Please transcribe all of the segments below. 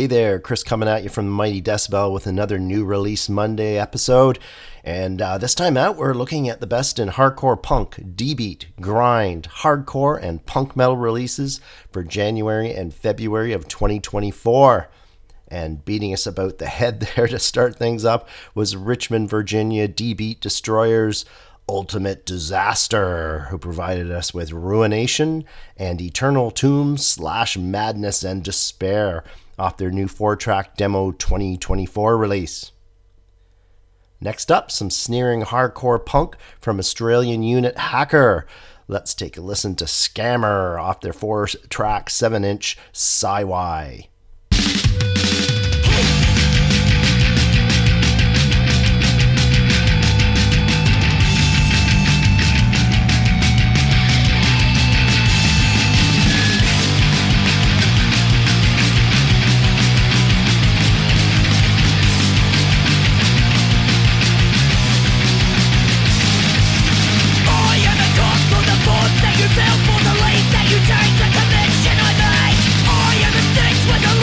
Hey there, Chris coming at you from Mighty Decibel with another New Release Monday episode. And this time out, we're looking at the best in hardcore punk, D-beat, grind, hardcore, and punk metal releases for January and February of 2024. And beating us about the head there to start things up was Richmond, Virginia, D-beat Destroyers' Ultimate Disaster, who provided us with Ruination and Eternal Tomb / Madness and Despair off their new 4-track demo 2024 release. Next up, some sneering hardcore punk from Australian unit Hacker. Let's take a listen to Scammer off their 4-track 7-inch Psy-Wi. Take the conviction I made. I am the stakes with the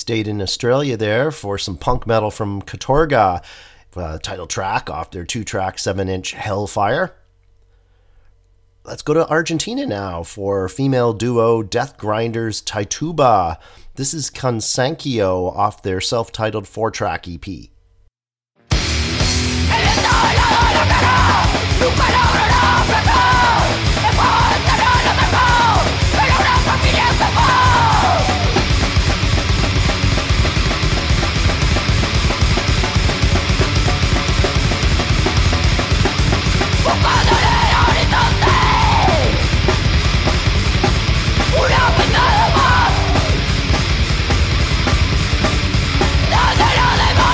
stayed in Australia there for some punk metal from Katorga, title track off their 2-track 7-inch Hellfire. Let's go to Argentina now for female duo Death Grinders Tituba. This is Consancio off their self-titled 4-track EP.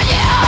Yeah!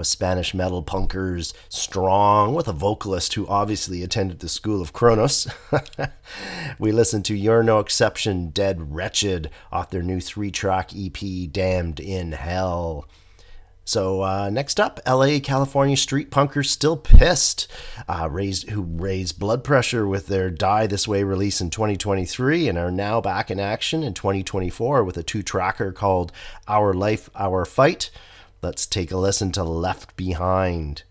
with Spanish metal punkers Strong, with a vocalist who obviously attended the school of Kronos. We listened to You're No Exception, Dead Wretched, off their new 3-track EP, Damned in Hell. So next up, LA, California street punkers Still Pissed, who raised blood pressure with their Die This Way release in 2023 and are now back in action in 2024 with a 2-tracker called Our Life Our Fight. Let's take a listen to Left Behind.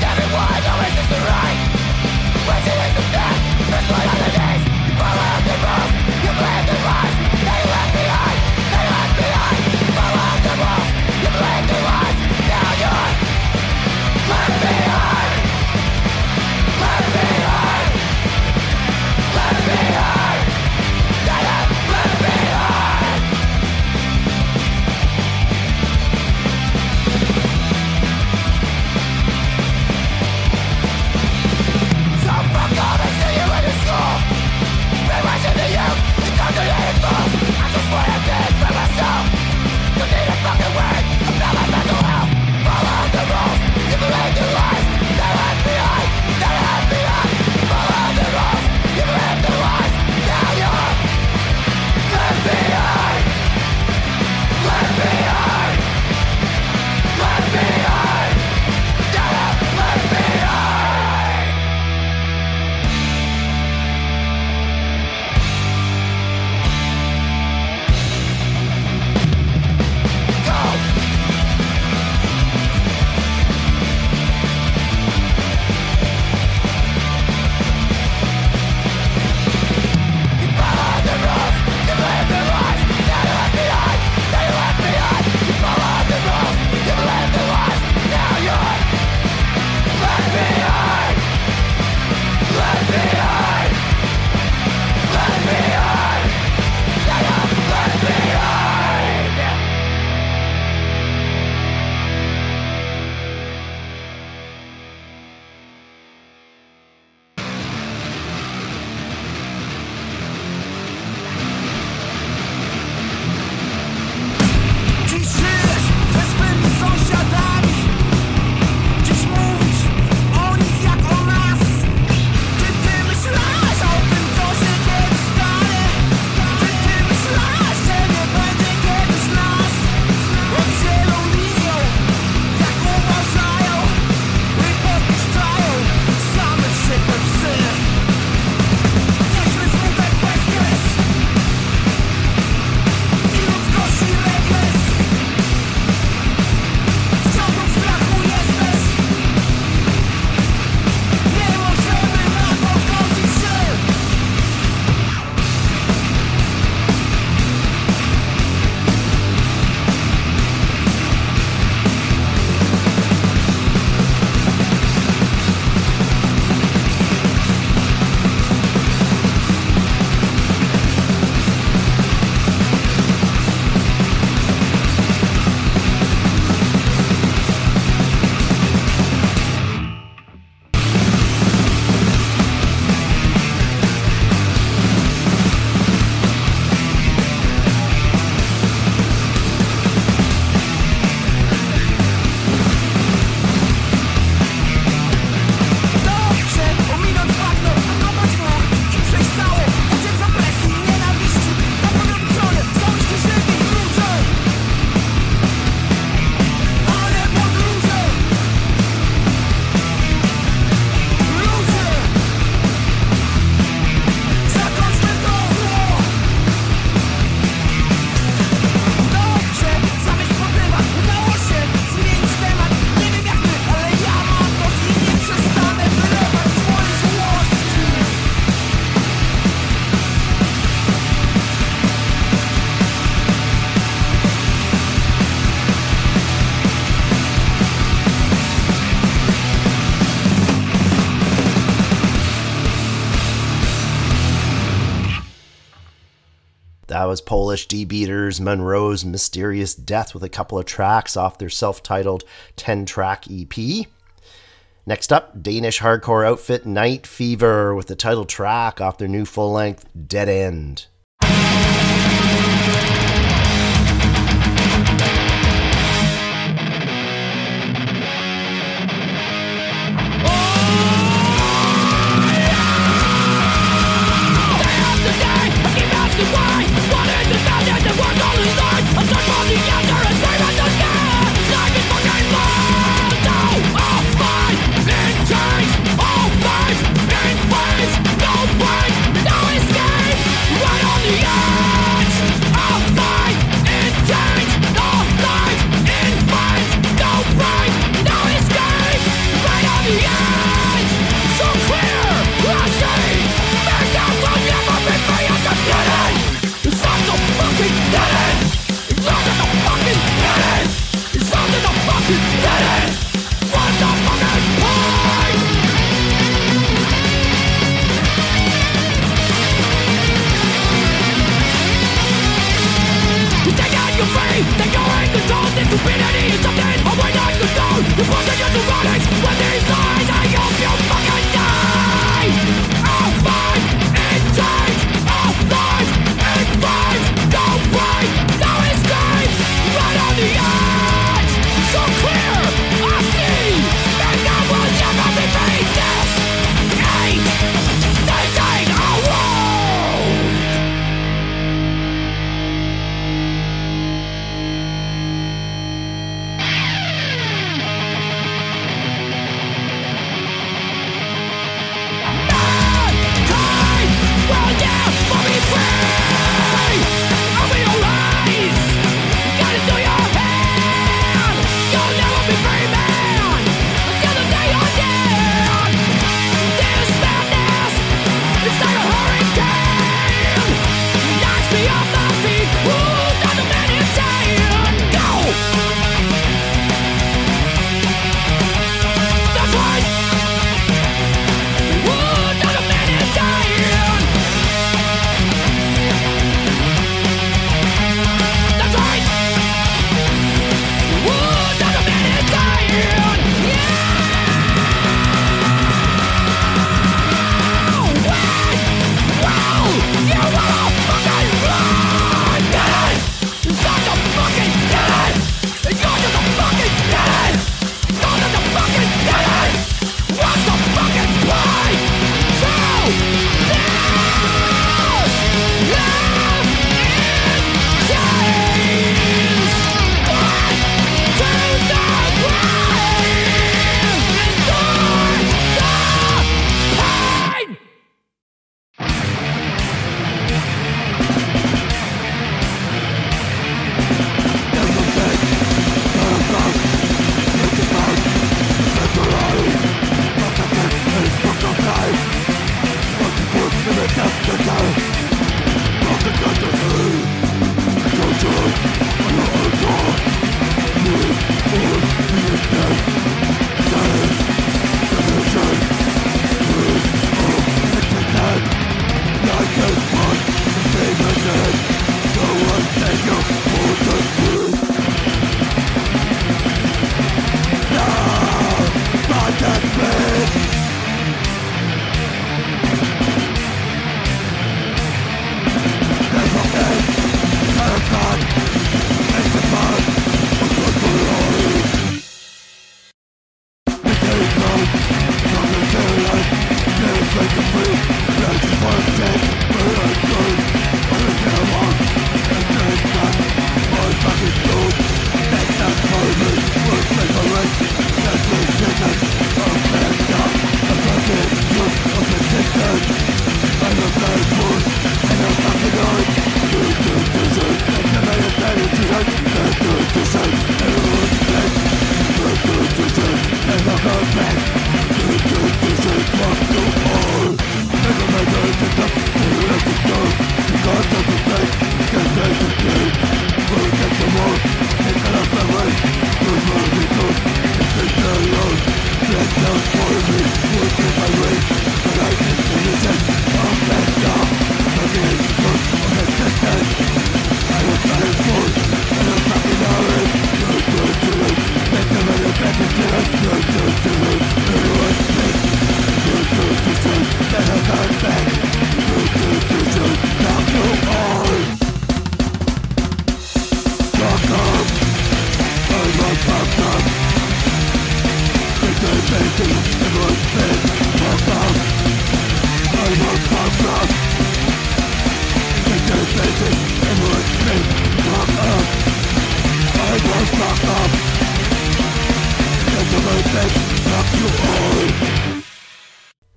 Everyone always That was Polish D-Beaters, Monroe's Mysterious Death, with a couple of tracks off their self-titled 10-track EP. Next up, Danish hardcore outfit Night Fever with the title track off their new full-length Dead End.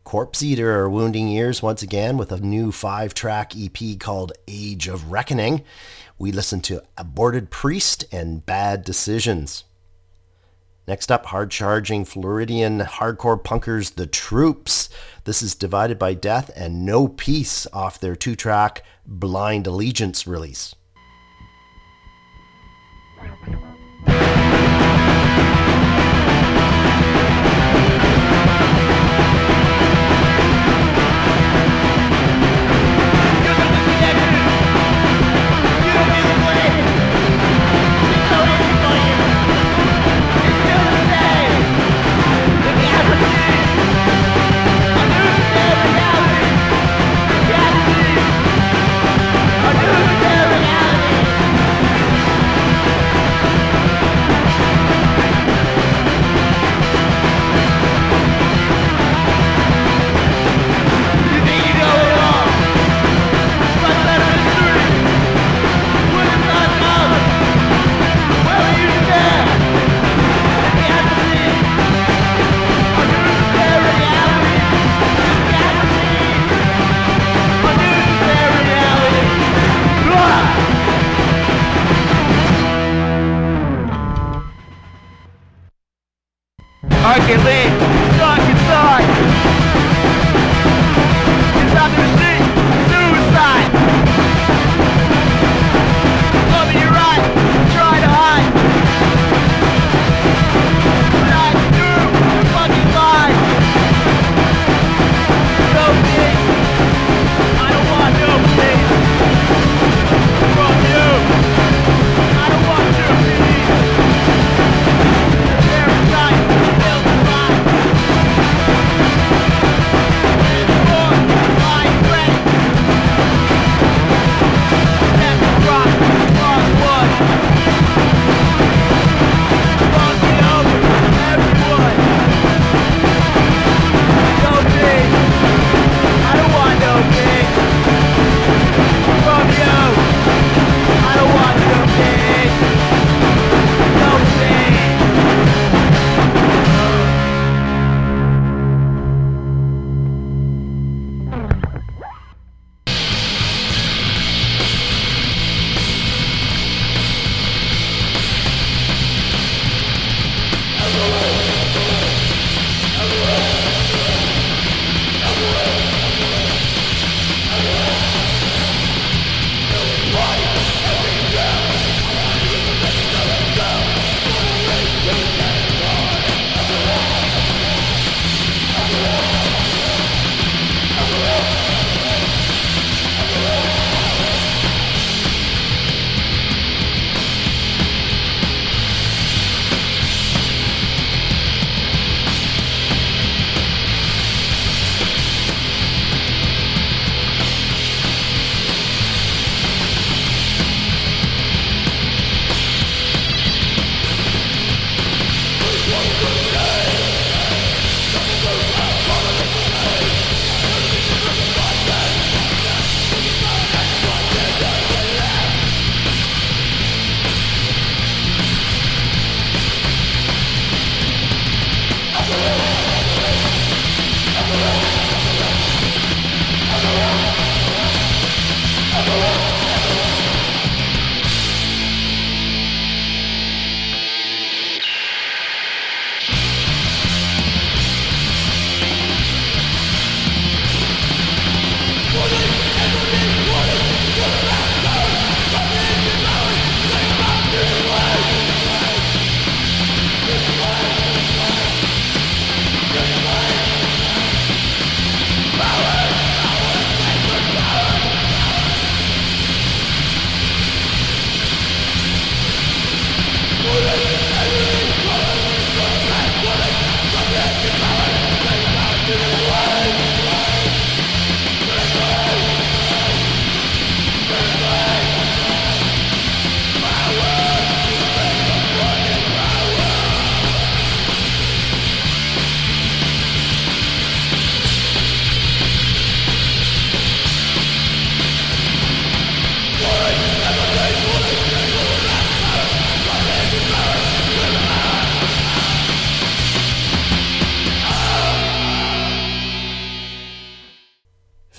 Corpse Eater are wounding ears once again with a new 5-track EP called Age of Reckoning. We listened to Aborted Priest and Bad Decisions. Next up, hard-charging Floridian hardcore punkers The Troops. This is Divided by Death and No Peace off their 2-track Blind Allegiance release. Bye.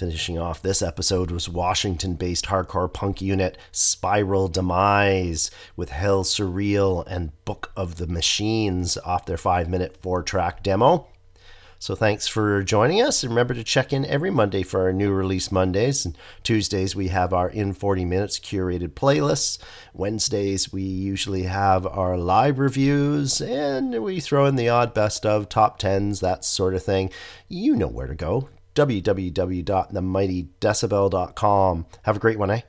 Finishing off this episode was Washington-based hardcore punk unit Spiral Demise with Hell Surreal and Book of the Machines off their 5-minute 4-track demo. So thanks for joining us, and remember to check in every Monday for our new release Mondays, and Tuesdays we have our In 40 Minutes curated playlists. Wednesdays we usually have our live reviews, and we throw in the odd best of, top tens, that sort of thing. You know where to go. www.themightydecibel.com. Have a great one, eh?